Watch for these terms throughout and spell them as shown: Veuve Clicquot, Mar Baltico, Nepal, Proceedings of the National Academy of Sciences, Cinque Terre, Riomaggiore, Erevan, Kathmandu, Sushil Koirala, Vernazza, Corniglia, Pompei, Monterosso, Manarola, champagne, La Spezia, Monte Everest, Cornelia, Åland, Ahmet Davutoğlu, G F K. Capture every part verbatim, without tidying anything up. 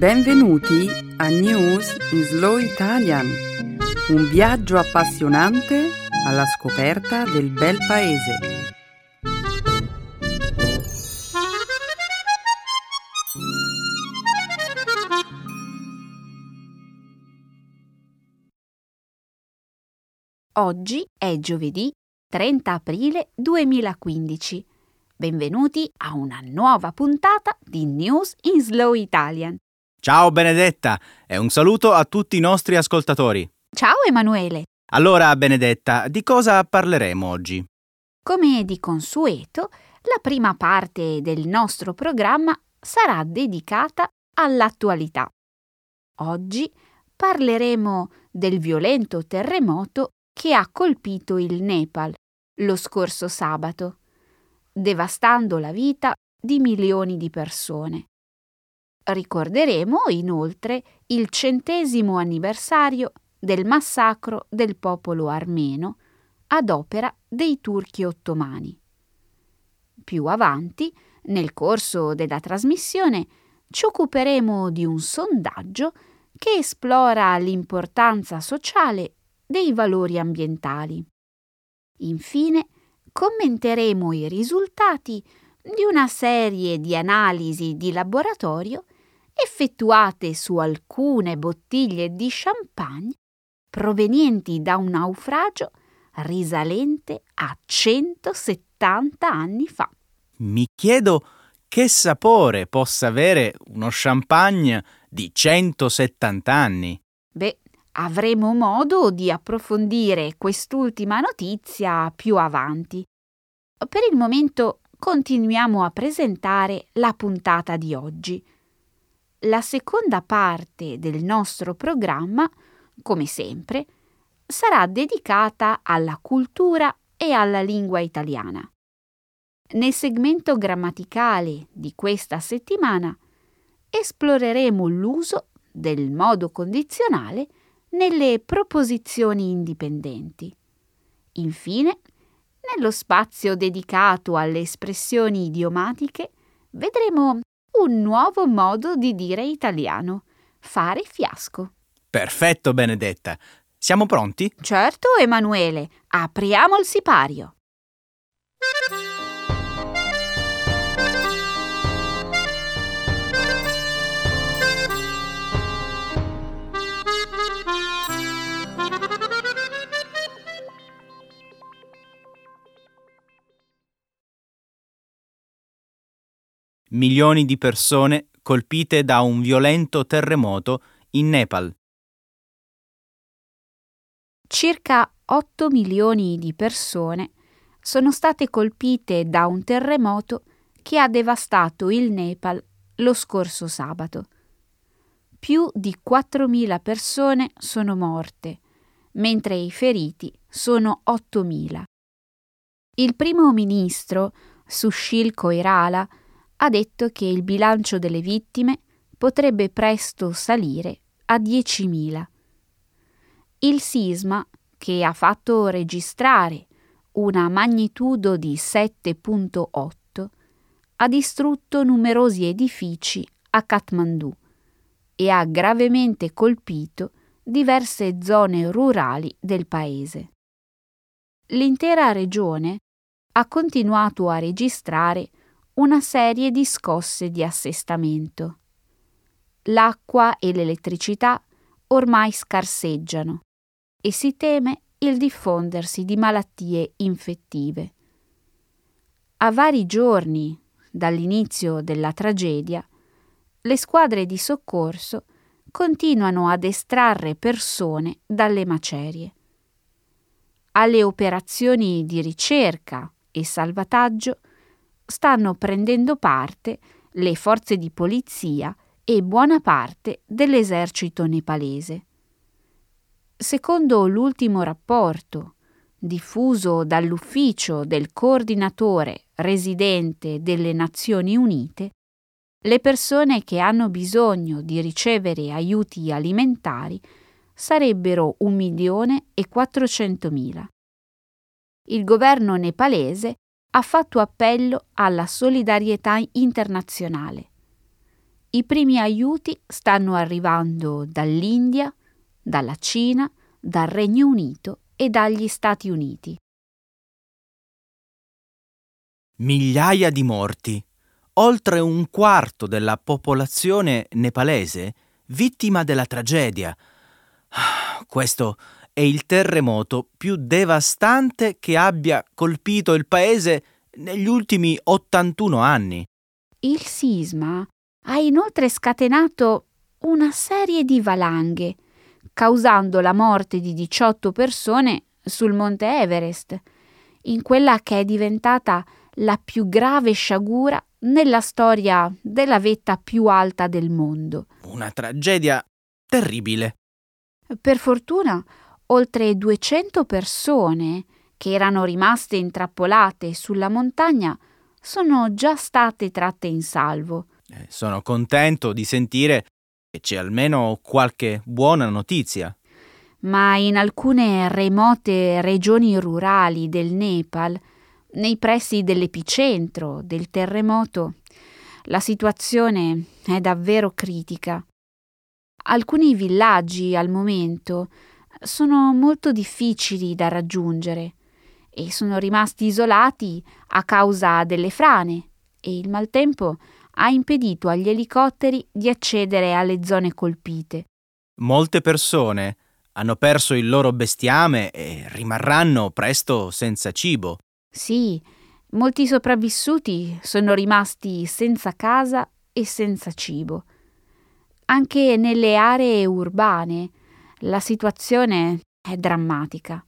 Benvenuti a News in Slow Italian, un viaggio appassionante alla scoperta del bel paese. Oggi è giovedì trenta aprile duemilaquindici. Benvenuti a una nuova puntata di News in Slow Italian. Ciao Benedetta e un saluto a tutti i nostri ascoltatori. Ciao Emanuele. Allora Benedetta, di cosa parleremo oggi? Come di consueto, la prima parte del nostro programma sarà dedicata all'attualità. Oggi parleremo del violento terremoto che ha colpito il Nepal lo scorso sabato, devastando la vita di milioni di persone. Ricorderemo inoltre il centesimo anniversario del massacro del popolo armeno ad opera dei turchi ottomani. Più avanti, nel corso della trasmissione, ci occuperemo di un sondaggio che esplora l'importanza sociale dei valori ambientali. Infine, commenteremo i risultati di una serie di analisi di laboratorio effettuate su alcune bottiglie di champagne provenienti da un naufragio risalente a centosettanta anni fa. Mi chiedo che sapore possa avere uno champagne di centosettanta anni. Beh, avremo modo di approfondire quest'ultima notizia più avanti. Per il momento continuiamo a presentare la puntata di oggi. La seconda parte del nostro programma, come sempre, sarà dedicata alla cultura e alla lingua italiana. Nel segmento grammaticale di questa settimana esploreremo l'uso del modo condizionale nelle proposizioni indipendenti. Infine, nello spazio dedicato alle espressioni idiomatiche, vedremo un nuovo modo di dire italiano, fare fiasco. Perfetto, Benedetta. Siamo pronti? Certo, Emanuele. Apriamo il sipario. Milioni di persone colpite da un violento terremoto in Nepal. Circa otto milioni di persone sono state colpite da un terremoto che ha devastato il Nepal lo scorso sabato. Più di quattromila persone sono morte, mentre i feriti sono ottomila. Il primo ministro, Sushil Koirala, ha detto che il bilancio delle vittime potrebbe presto salire a diecimila. Il sisma, che ha fatto registrare una magnitudo di sette virgola otto, ha distrutto numerosi edifici a Kathmandu e ha gravemente colpito diverse zone rurali del paese. L'intera regione ha continuato a registrare una serie di scosse di assestamento. L'acqua e l'elettricità ormai scarseggiano e si teme il diffondersi di malattie infettive. A vari giorni dall'inizio della tragedia, le squadre di soccorso continuano ad estrarre persone dalle macerie. Alle operazioni di ricerca e salvataggio stanno prendendo parte le forze di polizia e buona parte dell'esercito nepalese. Secondo l'ultimo rapporto, diffuso dall'ufficio del coordinatore residente delle Nazioni Unite, le persone che hanno bisogno di ricevere aiuti alimentari sarebbero un milione e quattrocentomila. Il governo nepalese ha fatto appello alla solidarietà internazionale. I primi aiuti stanno arrivando dall'India, dalla Cina, dal Regno Unito e dagli Stati Uniti. Migliaia di morti, oltre un quarto della popolazione nepalese vittima della tragedia. Questo è il terremoto più devastante che abbia colpito il paese negli ultimi ottantuno anni. Il sisma ha inoltre scatenato una serie di valanghe, causando la morte di diciotto persone sul Monte Everest, in quella che è diventata la più grave sciagura nella storia della vetta più alta del mondo. Una tragedia terribile. Per fortuna, oltre duecento persone che erano rimaste intrappolate sulla montagna sono già state tratte in salvo. Sono contento di sentire che c'è almeno qualche buona notizia. Ma in alcune remote regioni rurali del Nepal, nei pressi dell'epicentro del terremoto, la situazione è davvero critica. Alcuni villaggi al momento sono molto difficili da raggiungere e sono rimasti isolati a causa delle frane, e il maltempo ha impedito agli elicotteri di accedere alle zone colpite. Molte persone hanno perso il loro bestiame e rimarranno presto senza cibo. Sì, molti sopravvissuti sono rimasti senza casa e senza cibo. Anche nelle aree urbane la situazione è drammatica.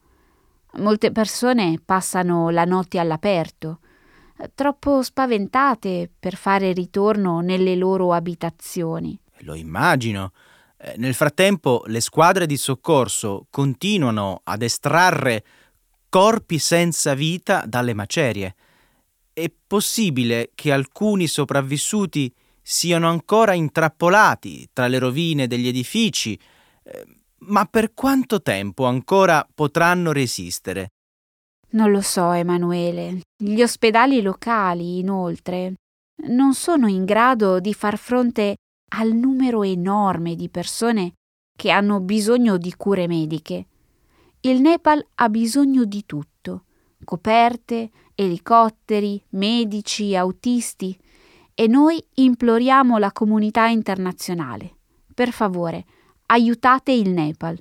Molte persone passano la notte all'aperto, troppo spaventate per fare ritorno nelle loro abitazioni. Lo immagino. Nel frattempo le squadre di soccorso continuano ad estrarre corpi senza vita dalle macerie. È possibile che alcuni sopravvissuti siano ancora intrappolati tra le rovine degli edifici, ma per quanto tempo ancora potranno resistere? Non lo so, Emanuele. Gli ospedali locali, inoltre, non sono in grado di far fronte al numero enorme di persone che hanno bisogno di cure mediche. Il Nepal ha bisogno di tutto: coperte, elicotteri, medici, autisti. E noi imploriamo la comunità internazionale: per favore, aiutate il Nepal.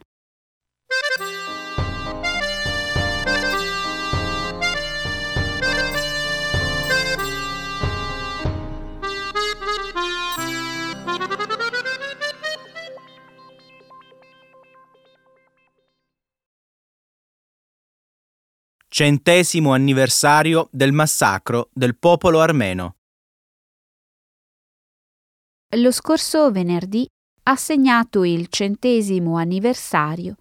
Centesimo anniversario del massacro del popolo armeno. Lo scorso venerdì ha segnato il centesimo anniversario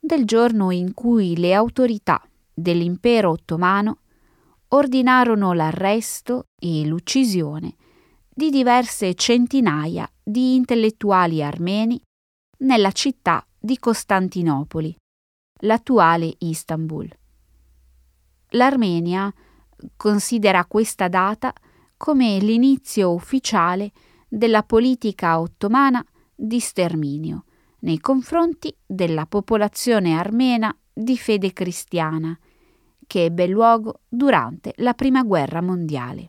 del giorno in cui le autorità dell'impero ottomano ordinarono l'arresto e l'uccisione di diverse centinaia di intellettuali armeni nella città di Costantinopoli, l'attuale Istanbul. L'Armenia considera questa data come l'inizio ufficiale della politica ottomana di sterminio nei confronti della popolazione armena di fede cristiana, che ebbe luogo durante la Prima Guerra Mondiale.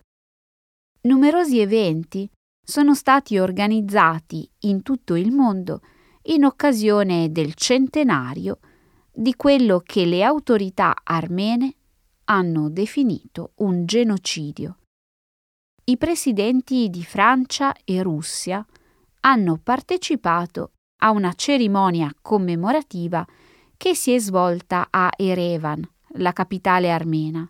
Numerosi eventi sono stati organizzati in tutto il mondo in occasione del centenario di quello che le autorità armene hanno definito un genocidio. I presidenti di Francia e Russia hanno partecipato a una cerimonia commemorativa che si è svolta a Erevan, la capitale armena.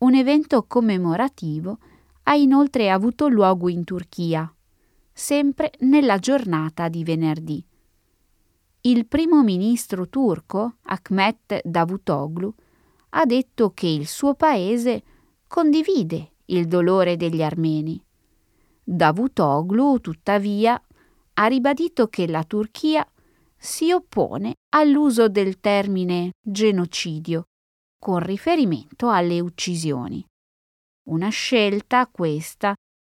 Un evento commemorativo ha inoltre avuto luogo in Turchia, sempre nella giornata di venerdì. Il primo ministro turco, Ahmet Davutoğlu, ha detto che il suo paese condivide il dolore degli armeni. Davutoğlu, tuttavia, ha ribadito che la Turchia si oppone all'uso del termine genocidio con riferimento alle uccisioni. Una scelta, questa,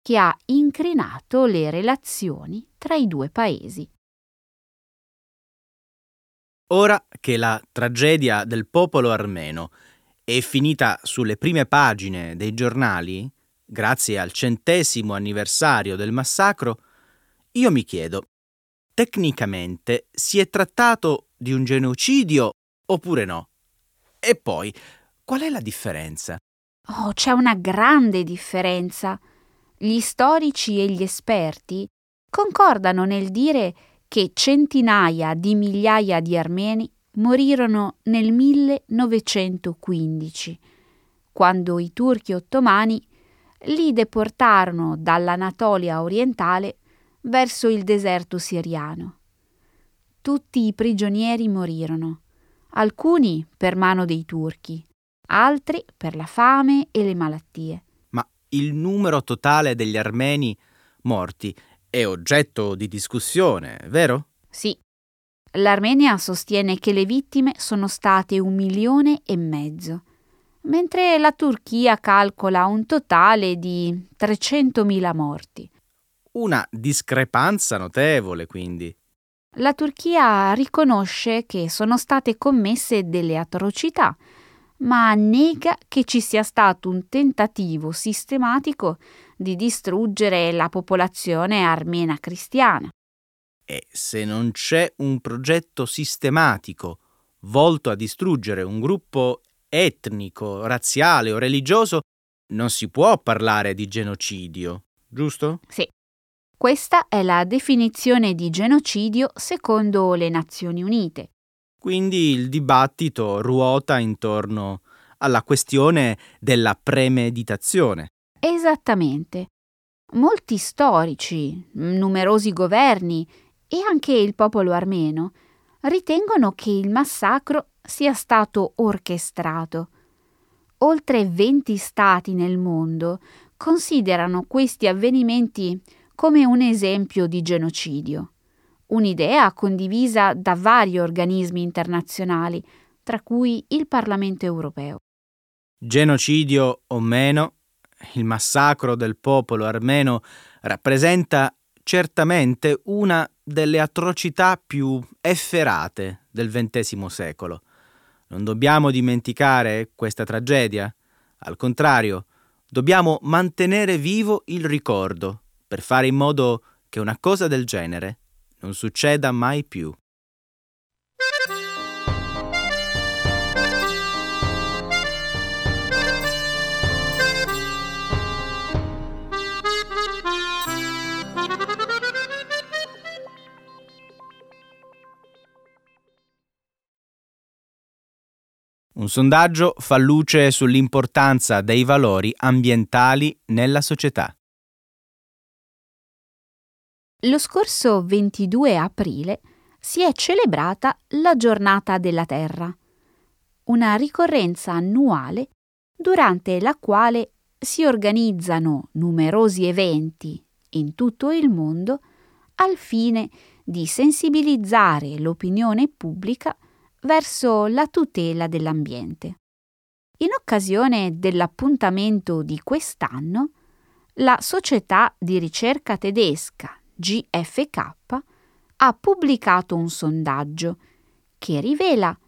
che ha incrinato le relazioni tra i due paesi. Ora che la tragedia del popolo armeno è finita sulle prime pagine dei giornali, grazie al centesimo anniversario del massacro, io mi chiedo, tecnicamente si è trattato di un genocidio oppure no? E poi, qual è la differenza? Oh, c'è una grande differenza. Gli storici e gli esperti concordano nel dire che centinaia di migliaia di armeni morirono nel millenovecentoquindici, quando i turchi ottomani li deportarono dall'Anatolia orientale verso il deserto siriano. Tutti i prigionieri morirono, alcuni per mano dei turchi, altri per la fame e le malattie. Ma il numero totale degli armeni morti è oggetto di discussione, vero? Sì. L'Armenia sostiene che le vittime sono state un milione e mezzo, mentre la Turchia calcola un totale di trecentomila morti. Una discrepanza notevole, quindi. La Turchia riconosce che sono state commesse delle atrocità, ma nega che ci sia stato un tentativo sistematico di distruggere la popolazione armena cristiana. E se non c'è un progetto sistematico volto a distruggere un gruppo etnico, razziale o religioso, non si può parlare di genocidio, giusto? Sì. Questa è la definizione di genocidio secondo le Nazioni Unite. Quindi il dibattito ruota intorno alla questione della premeditazione. Esattamente. Molti storici, numerosi governi e anche il popolo armeno ritengono che il massacro sia stato orchestrato. Oltre venti stati nel mondo considerano questi avvenimenti come un esempio di genocidio, un'idea condivisa da vari organismi internazionali, tra cui il Parlamento europeo. Genocidio o meno, il massacro del popolo armeno rappresenta certamente una delle atrocità più efferate del ventesimo secolo. Non dobbiamo dimenticare questa tragedia. Al contrario, dobbiamo mantenere vivo il ricordo per fare in modo che una cosa del genere non succeda mai più. Un sondaggio fa luce sull'importanza dei valori ambientali nella società. Lo scorso ventidue aprile si è celebrata la Giornata della Terra, una ricorrenza annuale durante la quale si organizzano numerosi eventi in tutto il mondo al fine di sensibilizzare l'opinione pubblica verso la tutela dell'ambiente. In occasione dell'appuntamento di quest'anno, la società di ricerca tedesca G F K ha pubblicato un sondaggio che rivela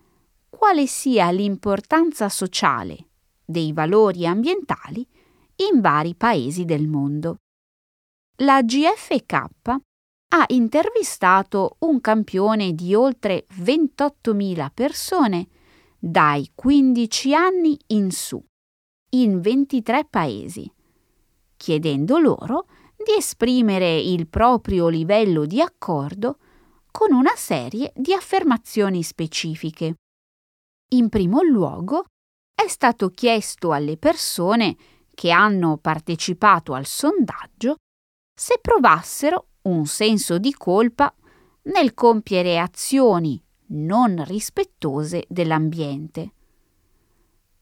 quale sia l'importanza sociale dei valori ambientali in vari paesi del mondo. La G F K ha intervistato un campione di oltre ventottomila persone dai quindici anni in su, in ventitré paesi, chiedendo loro di esprimere il proprio livello di accordo con una serie di affermazioni specifiche. In primo luogo, è stato chiesto alle persone che hanno partecipato al sondaggio se provassero un senso di colpa nel compiere azioni non rispettose dell'ambiente.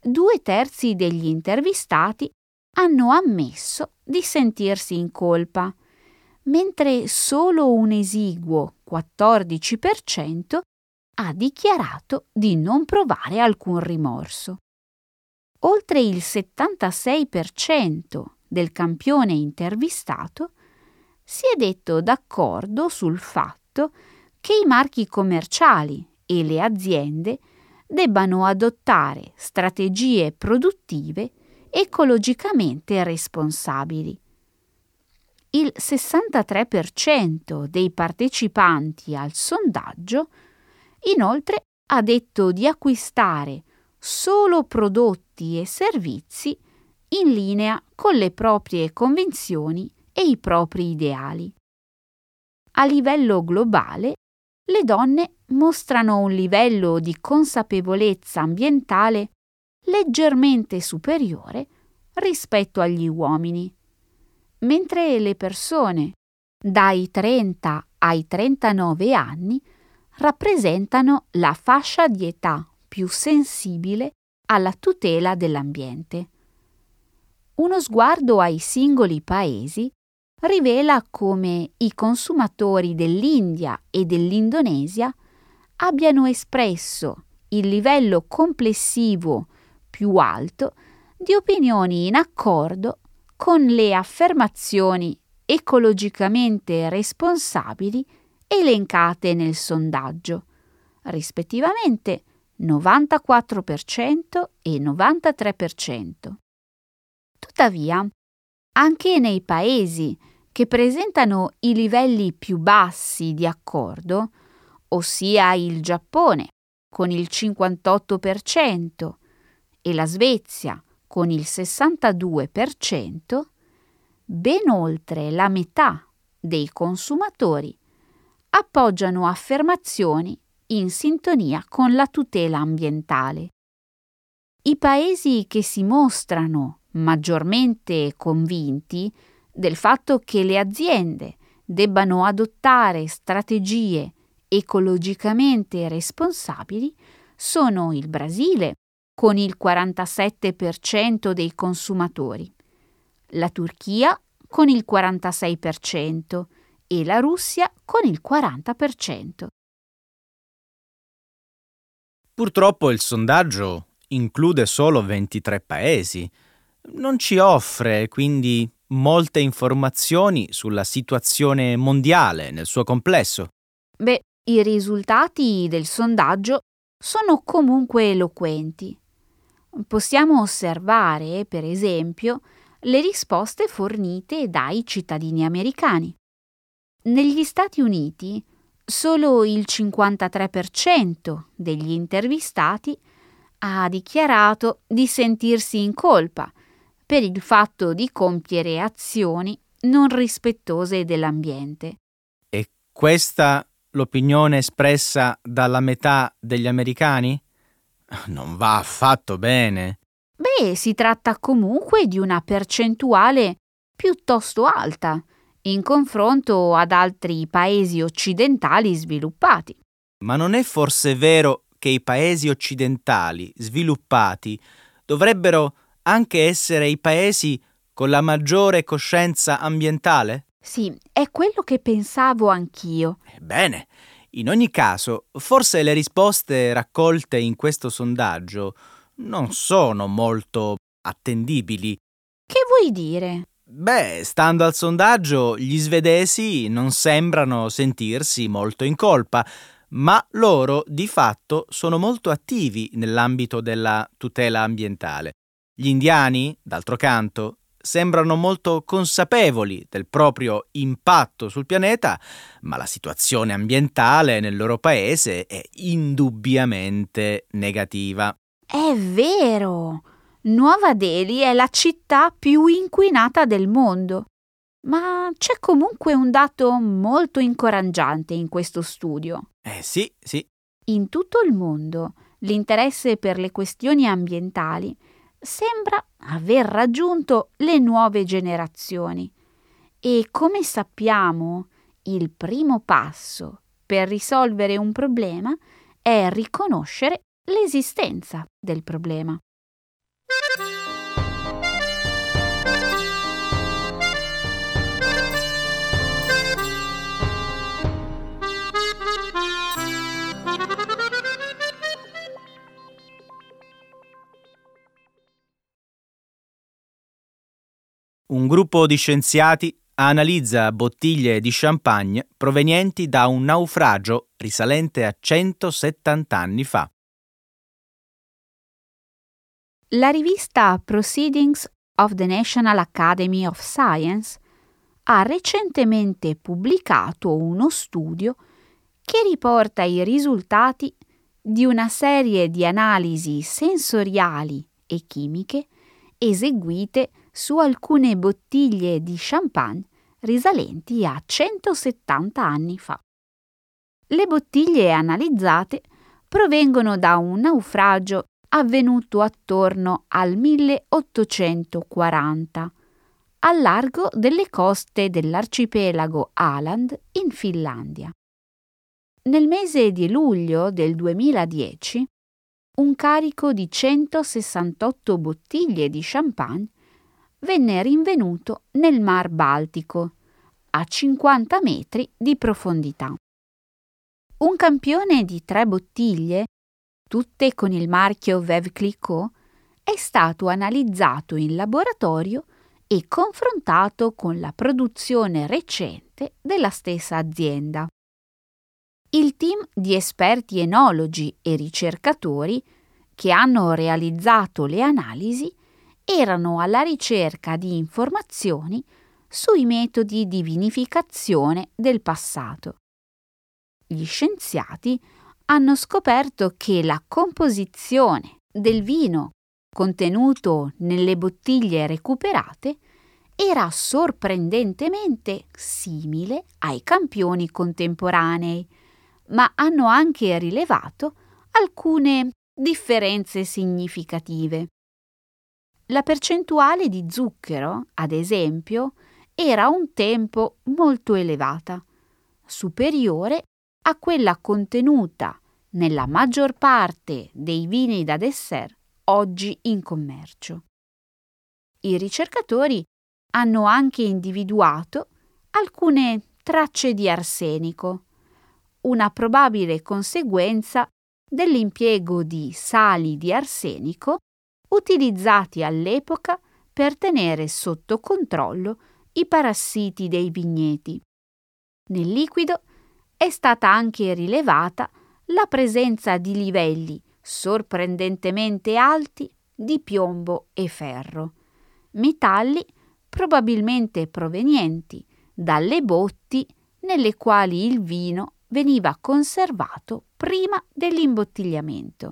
Due terzi degli intervistati hanno ammesso di sentirsi in colpa, mentre solo un esiguo quattordici per cento ha dichiarato di non provare alcun rimorso. Oltre il settantasei per cento del campione intervistato, si è detto d'accordo sul fatto che i marchi commerciali e le aziende debbano adottare strategie produttive ecologicamente responsabili. Il sessantatré per cento dei partecipanti al sondaggio, inoltre, ha detto di acquistare solo prodotti e servizi in linea con le proprie convinzioni e i propri ideali. A livello globale, le donne mostrano un livello di consapevolezza ambientale leggermente superiore rispetto agli uomini, mentre le persone dai trenta ai trentanove anni rappresentano la fascia di età più sensibile alla tutela dell'ambiente. Uno sguardo ai singoli paesi rivela come i consumatori dell'India e dell'Indonesia abbiano espresso il livello complessivo più alto di opinioni in accordo con le affermazioni ecologicamente responsabili elencate nel sondaggio, rispettivamente novantaquattro per cento e novantatré per cento. Tuttavia, anche nei paesi che presentano i livelli più bassi di accordo, ossia il Giappone con il cinquantotto per cento e la Svezia con il sessantadue per cento, ben oltre la metà dei consumatori appoggiano affermazioni in sintonia con la tutela ambientale. I paesi che si mostrano maggiormente convinti del fatto che le aziende debbano adottare strategie ecologicamente responsabili sono il Brasile, con il quarantasette per cento dei consumatori, la Turchia con il quarantasei per cento e la Russia con il quaranta per cento. Purtroppo il sondaggio include solo ventitré paesi. Non ci offre quindi molte informazioni sulla situazione mondiale nel suo complesso. Beh, i risultati del sondaggio sono comunque eloquenti. Possiamo osservare, per esempio, le risposte fornite dai cittadini americani. Negli Stati Uniti, solo il cinquantatré per cento degli intervistati ha dichiarato di sentirsi in colpa per il fatto di compiere azioni non rispettose dell'ambiente. E questa l'opinione espressa dalla metà degli americani? Non va affatto bene. Beh, si tratta comunque di una percentuale piuttosto alta in confronto ad altri paesi occidentali sviluppati. Ma non è forse vero che i paesi occidentali sviluppati dovrebbero anche essere i paesi con la maggiore coscienza ambientale? Sì, è quello che pensavo anch'io. Bene, in ogni caso, forse le risposte raccolte in questo sondaggio non sono molto attendibili. Che vuoi dire? Beh, stando al sondaggio, gli svedesi non sembrano sentirsi molto in colpa, ma loro di fatto sono molto attivi nell'ambito della tutela ambientale. Gli indiani, d'altro canto, sembrano molto consapevoli del proprio impatto sul pianeta, ma la situazione ambientale nel loro paese è indubbiamente negativa. È vero! Nuova Delhi è la città più inquinata del mondo, ma c'è comunque un dato molto incoraggiante in questo studio. Eh sì, sì. In tutto il mondo l'interesse per le questioni ambientali sembra aver raggiunto le nuove generazioni e, come sappiamo, il primo passo per risolvere un problema è riconoscere l'esistenza del problema. un gruppo di scienziati analizza bottiglie di champagne provenienti da un naufragio risalente a centosettanta anni fa. La rivista Proceedings of the National Academy of Sciences ha recentemente pubblicato uno studio che riporta i risultati di una serie di analisi sensoriali e chimiche eseguite su alcune bottiglie di champagne risalenti a centosettanta anni fa. Le bottiglie analizzate provengono da un naufragio avvenuto attorno al milleottocentoquaranta, al largo delle coste dell'arcipelago Åland in Finlandia. Nel mese di luglio del duemiladieci, un carico di centosessantotto bottiglie di champagne venne rinvenuto nel Mar Baltico, a cinquanta metri di profondità. Un campione di tre bottiglie, tutte con il marchio Veuve Clicquot, è stato analizzato in laboratorio e confrontato con la produzione recente della stessa azienda. Il team di esperti enologi e ricercatori che hanno realizzato le analisi erano alla ricerca di informazioni sui metodi di vinificazione del passato. Gli scienziati hanno scoperto che la composizione del vino contenuto nelle bottiglie recuperate era sorprendentemente simile ai campioni contemporanei, ma hanno anche rilevato alcune differenze significative. La percentuale di zucchero, ad esempio, era un tempo molto elevata, superiore a quella contenuta nella maggior parte dei vini da dessert oggi in commercio. I ricercatori hanno anche individuato alcune tracce di arsenico, una probabile conseguenza dell'impiego di sali di arsenico utilizzati all'epoca per tenere sotto controllo i parassiti dei vigneti. Nel liquido è stata anche rilevata la presenza di livelli sorprendentemente alti di piombo e ferro, metalli probabilmente provenienti dalle botti nelle quali il vino veniva conservato prima dell'imbottigliamento.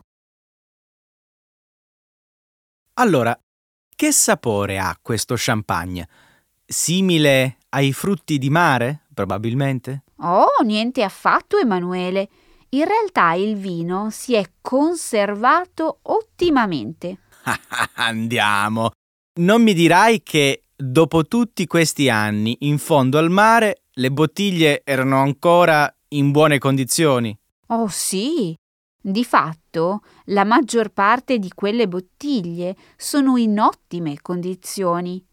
Allora, che sapore ha questo champagne? Simile ai frutti di mare, probabilmente? Oh, niente affatto, Emanuele. In realtà il vino si è conservato ottimamente. Andiamo! Non mi dirai che dopo tutti questi anni, in fondo al mare, le bottiglie erano ancora in buone condizioni? Oh, sì! Di fatto, la maggior parte di quelle bottiglie sono in ottime condizioni.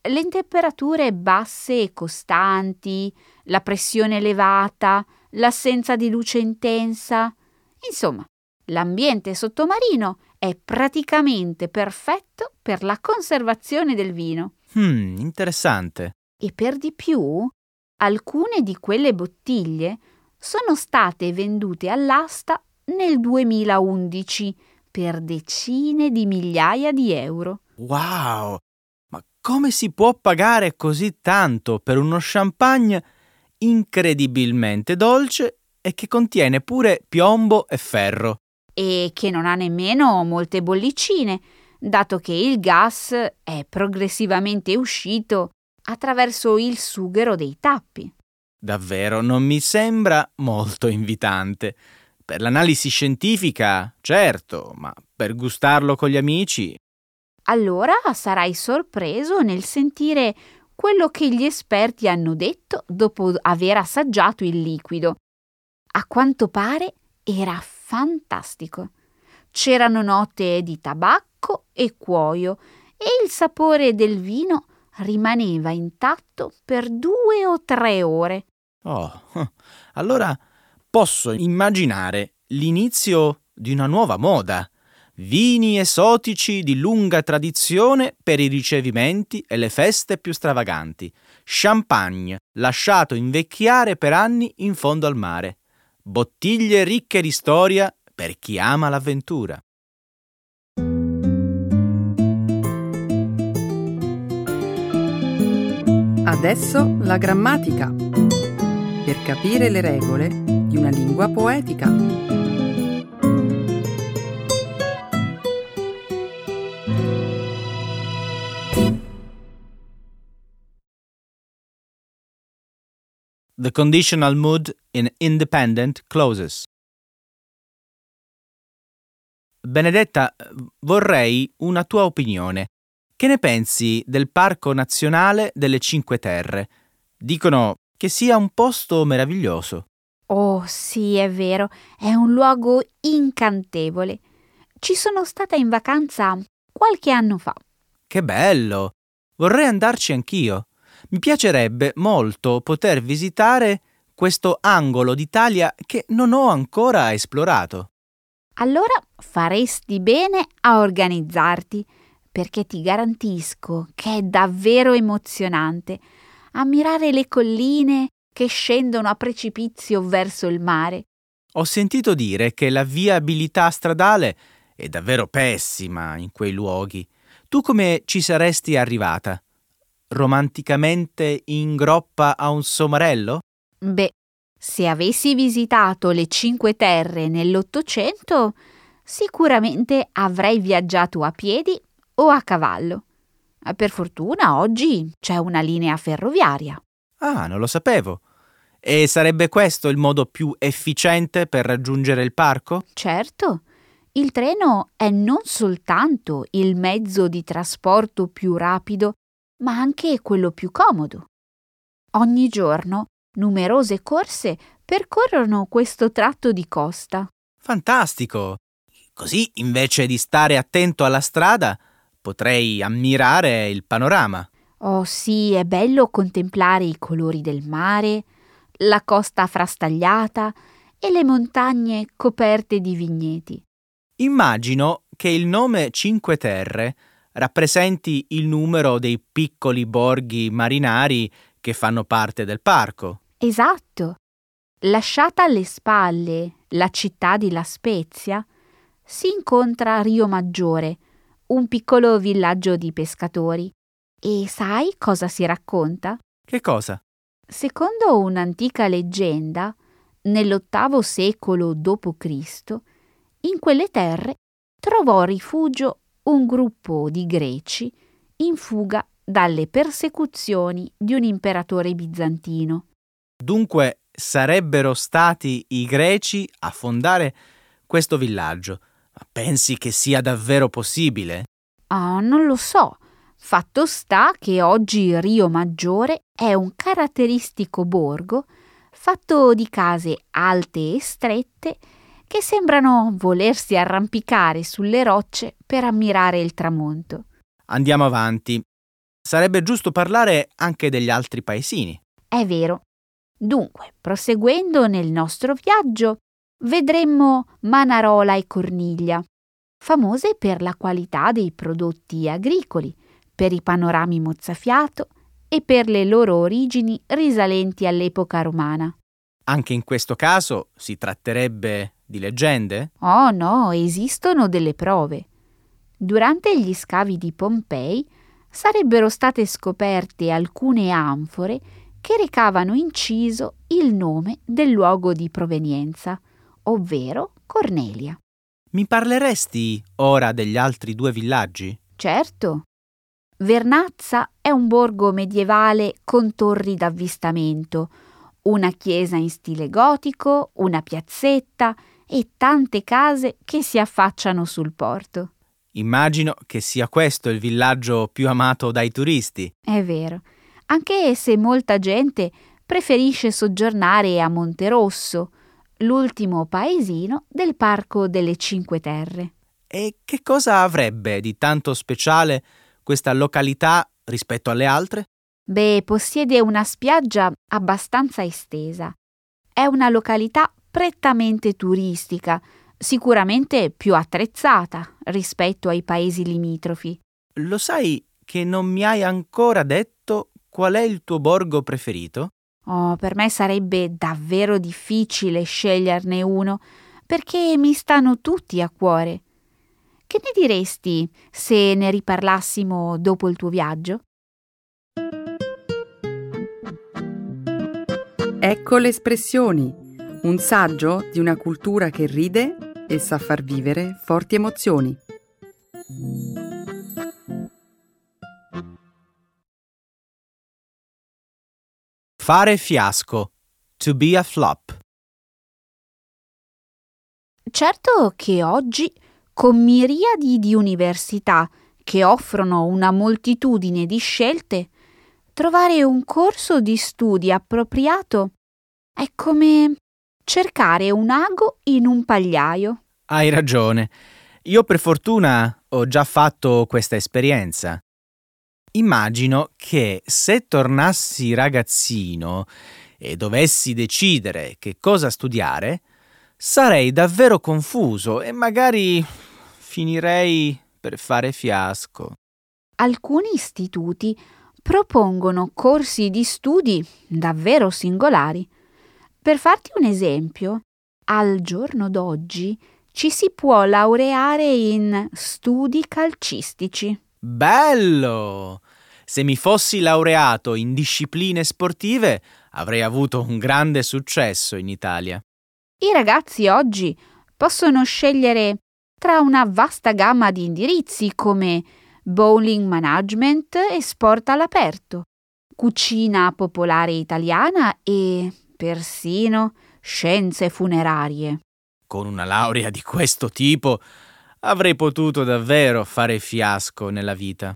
Le temperature basse e costanti, la pressione elevata, l'assenza di luce intensa. Insomma, l'ambiente sottomarino è praticamente perfetto per la conservazione del vino. Hmm, interessante. E per di più, alcune di quelle bottiglie sono state vendute all'asta nel duemilaundici per decine di migliaia di euro. Wow! Ma come si può pagare così tanto per uno champagne incredibilmente dolce e che contiene pure piombo e ferro? E che non ha nemmeno molte bollicine, dato che il gas è progressivamente uscito attraverso il sughero dei tappi. Davvero non mi sembra molto invitante. Per l'analisi scientifica, certo, ma per gustarlo con gli amici? Allora sarai sorpreso nel sentire quello che gli esperti hanno detto dopo aver assaggiato il liquido. A quanto pare era fantastico. C'erano note di tabacco e cuoio e il sapore del vino rimaneva intatto per due o tre ore. Oh, allora posso immaginare l'inizio di una nuova moda. vini esotici di lunga tradizione per i ricevimenti e le feste più stravaganti, champagne lasciato invecchiare per anni in fondo al mare, bottiglie ricche di storia per chi ama l'avventura. Adesso la grammatica, per capire le regole di una lingua poetica. The conditional mood in independent clauses. Benedetta, vorrei una tua opinione. Che ne pensi del Parco Nazionale delle Cinque Terre? Dicono che sia un posto meraviglioso. Oh, sì, è vero, è un luogo incantevole. Ci sono stata in vacanza qualche anno fa. Che bello! Vorrei andarci anch'io. Mi piacerebbe molto poter visitare questo angolo d'Italia che non ho ancora esplorato. Allora faresti bene a organizzarti, perché ti garantisco che è davvero emozionante ammirare le colline che scendono a precipizio verso il mare. Ho sentito dire che la viabilità stradale è davvero pessima in quei luoghi. Tu come ci saresti arrivata? Romanticamente in groppa a un somarello? Beh, se avessi visitato le Cinque Terre nell'Ottocento, sicuramente avrei viaggiato a piedi o a cavallo. Per fortuna oggi c'è una linea ferroviaria. Ah, non lo sapevo. E sarebbe questo il modo più efficiente per raggiungere il parco? Certo. Il treno è non soltanto il mezzo di trasporto più rapido, ma anche quello più comodo. Ogni giorno numerose corse percorrono questo tratto di costa. Fantastico! Così, invece di stare attento alla strada, potrei ammirare il panorama. Oh sì, è bello contemplare i colori del mare, la costa frastagliata e le montagne coperte di vigneti. Immagino che il nome Cinque Terre rappresenti il numero dei piccoli borghi marinari che fanno parte del parco. Esatto. Lasciata alle spalle la città di La Spezia, si incontra Riomaggiore, un piccolo villaggio di pescatori. E sai cosa si racconta? Che cosa? Secondo un'antica leggenda, nell'ottavo secolo dopo Cristo, in quelle terre trovò rifugio un gruppo di greci in fuga dalle persecuzioni di un imperatore bizantino. Dunque sarebbero stati i greci a fondare questo villaggio. Ma pensi che sia davvero possibile? Ah, non lo so. Fatto sta che oggi Riomaggiore è un caratteristico borgo fatto di case alte e strette che sembrano volersi arrampicare sulle rocce per ammirare il tramonto. Andiamo avanti. Sarebbe giusto parlare anche degli altri paesini. È vero. Dunque, proseguendo nel nostro viaggio, vedremmo Manarola e Corniglia, famose per la qualità dei prodotti agricoli, per i panorami mozzafiato e per le loro origini risalenti all'epoca romana. Anche in questo caso si tratterebbe di leggende? Oh no, esistono delle prove. Durante gli scavi di Pompei sarebbero state scoperte alcune anfore che recavano inciso il nome del luogo di provenienza, ovvero Cornelia. Mi parleresti ora degli altri due villaggi? Certo. Vernazza è un borgo medievale con torri d'avvistamento, una chiesa in stile gotico, una piazzetta e tante case che si affacciano sul porto. Immagino che sia questo il villaggio più amato dai turisti. È vero, anche se molta gente preferisce soggiornare a Monterosso, l'ultimo paesino del Parco delle Cinque Terre. E che cosa avrebbe di tanto speciale questa località rispetto alle altre? Beh, possiede una spiaggia abbastanza estesa. È una località prettamente turistica, sicuramente più attrezzata rispetto ai paesi limitrofi. Lo sai che non mi hai ancora detto qual è il tuo borgo preferito? Oh, per me sarebbe davvero difficile sceglierne uno, perché mi stanno tutti a cuore. Che ne diresti se ne riparlassimo dopo il tuo viaggio? Ecco le espressioni, un saggio di una cultura che ride e sa far vivere forti emozioni. Fare fiasco. To be a flop. Certo che oggi, con miriadi di università che offrono una moltitudine di scelte, trovare un corso di studi appropriato è come cercare un ago in un pagliaio. Hai ragione. Io per fortuna ho già fatto questa esperienza. Immagino che se tornassi ragazzino e dovessi decidere che cosa studiare, sarei davvero confuso e magari finirei per fare fiasco. Alcuni istituti propongono corsi di studi davvero singolari. Per farti un esempio, al giorno d'oggi ci si può laureare in studi calcistici. Bello! Se mi fossi laureato in discipline sportive, avrei avuto un grande successo in Italia. I ragazzi oggi possono scegliere tra una vasta gamma di indirizzi come bowling management e sport all'aperto, cucina popolare italiana e persino scienze funerarie. Con una laurea di questo tipo avrei potuto davvero fare fiasco nella vita.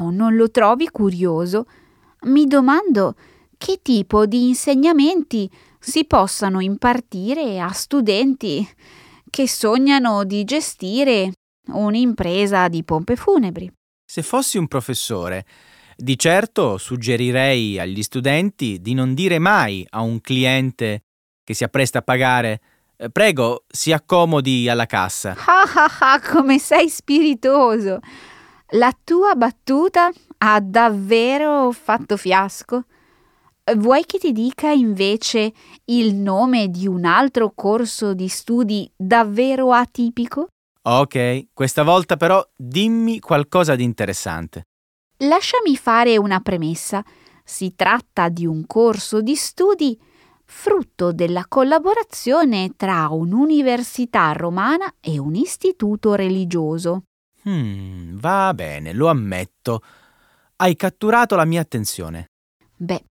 Oh, non lo trovi curioso? Mi domando che tipo di insegnamenti si possano impartire a studenti che sognano di gestire un'impresa di pompe funebri. Se fossi un professore, di certo suggerirei agli studenti di non dire mai a un cliente che si appresta a pagare: prego, si accomodi alla cassa. Ah ah ah, come sei spiritoso! La tua battuta ha davvero fatto fiasco. Vuoi che ti dica invece il nome di un altro corso di studi davvero atipico? Ok, questa volta però dimmi qualcosa di interessante. Lasciami fare una premessa. Si tratta di un corso di studi frutto della collaborazione tra un'università romana e un istituto religioso. Hmm, va bene, lo ammetto. Hai catturato la mia attenzione. Beh,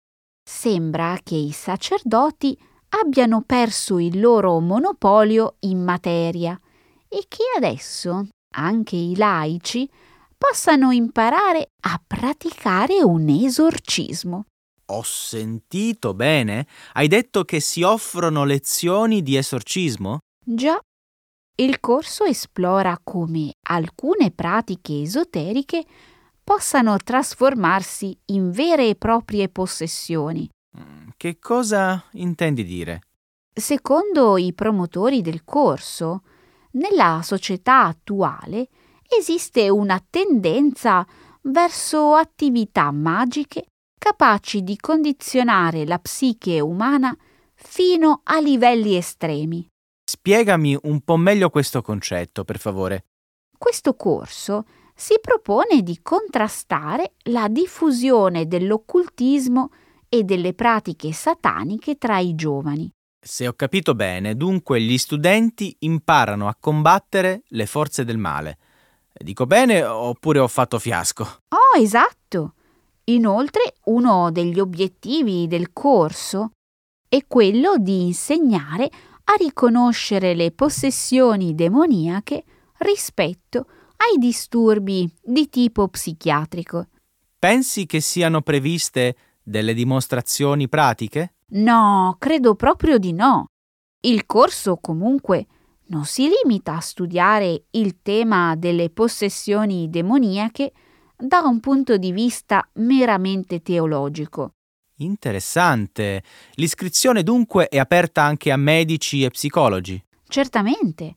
sembra che i sacerdoti abbiano perso il loro monopolio in materia e che adesso anche i laici possano imparare a praticare un esorcismo. Ho sentito bene? Hai detto che si offrono lezioni di esorcismo? Già. Il corso esplora come alcune pratiche esoteriche possano trasformarsi in vere e proprie possessioni. Che cosa intendi dire? Secondo i promotori del corso, nella società attuale esiste una tendenza verso attività magiche capaci di condizionare la psiche umana fino a livelli estremi. Spiegami un po' meglio questo concetto, per favore. Questo corso si propone di contrastare la diffusione dell'occultismo e delle pratiche sataniche tra i giovani. Se ho capito bene, dunque gli studenti imparano a combattere le forze del male. Dico bene oppure ho fatto fiasco? Oh, esatto! Inoltre, uno degli obiettivi del corso è quello di insegnare a riconoscere le possessioni demoniache rispetto ai disturbi di tipo psichiatrico. Pensi che siano previste delle dimostrazioni pratiche? No, credo proprio di no. Il corso comunque non si limita a studiare il tema delle possessioni demoniache da un punto di vista meramente teologico. Interessante. L'iscrizione dunque è aperta anche a medici e psicologi? Certamente.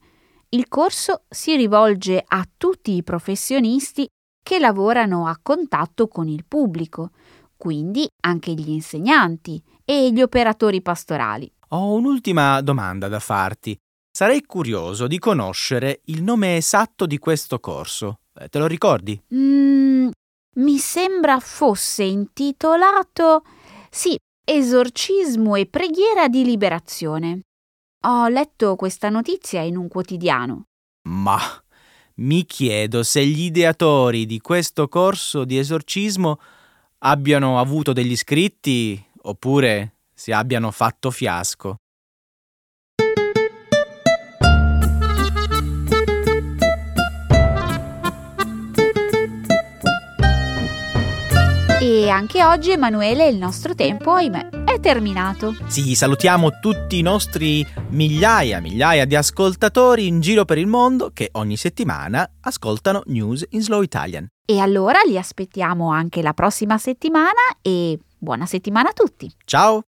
Il corso si rivolge a tutti i professionisti che lavorano a contatto con il pubblico, quindi anche gli insegnanti e gli operatori pastorali. Ho un'ultima domanda da farti. Sarei curioso di conoscere il nome esatto di questo corso. Te lo ricordi? Mm, mi sembra fosse intitolato, sì, Esorcismo e preghiera di liberazione. Ho letto questa notizia in un quotidiano. Ma mi chiedo se gli ideatori di questo corso di esorcismo abbiano avuto degli iscritti oppure se abbiano fatto fiasco. E anche oggi, Emanuele, il nostro tempo, ahimè, è terminato. Sì, salutiamo tutti i nostri migliaia, migliaia di ascoltatori in giro per il mondo che ogni settimana ascoltano News in Slow Italian. E allora li aspettiamo anche la prossima settimana e buona settimana a tutti. Ciao!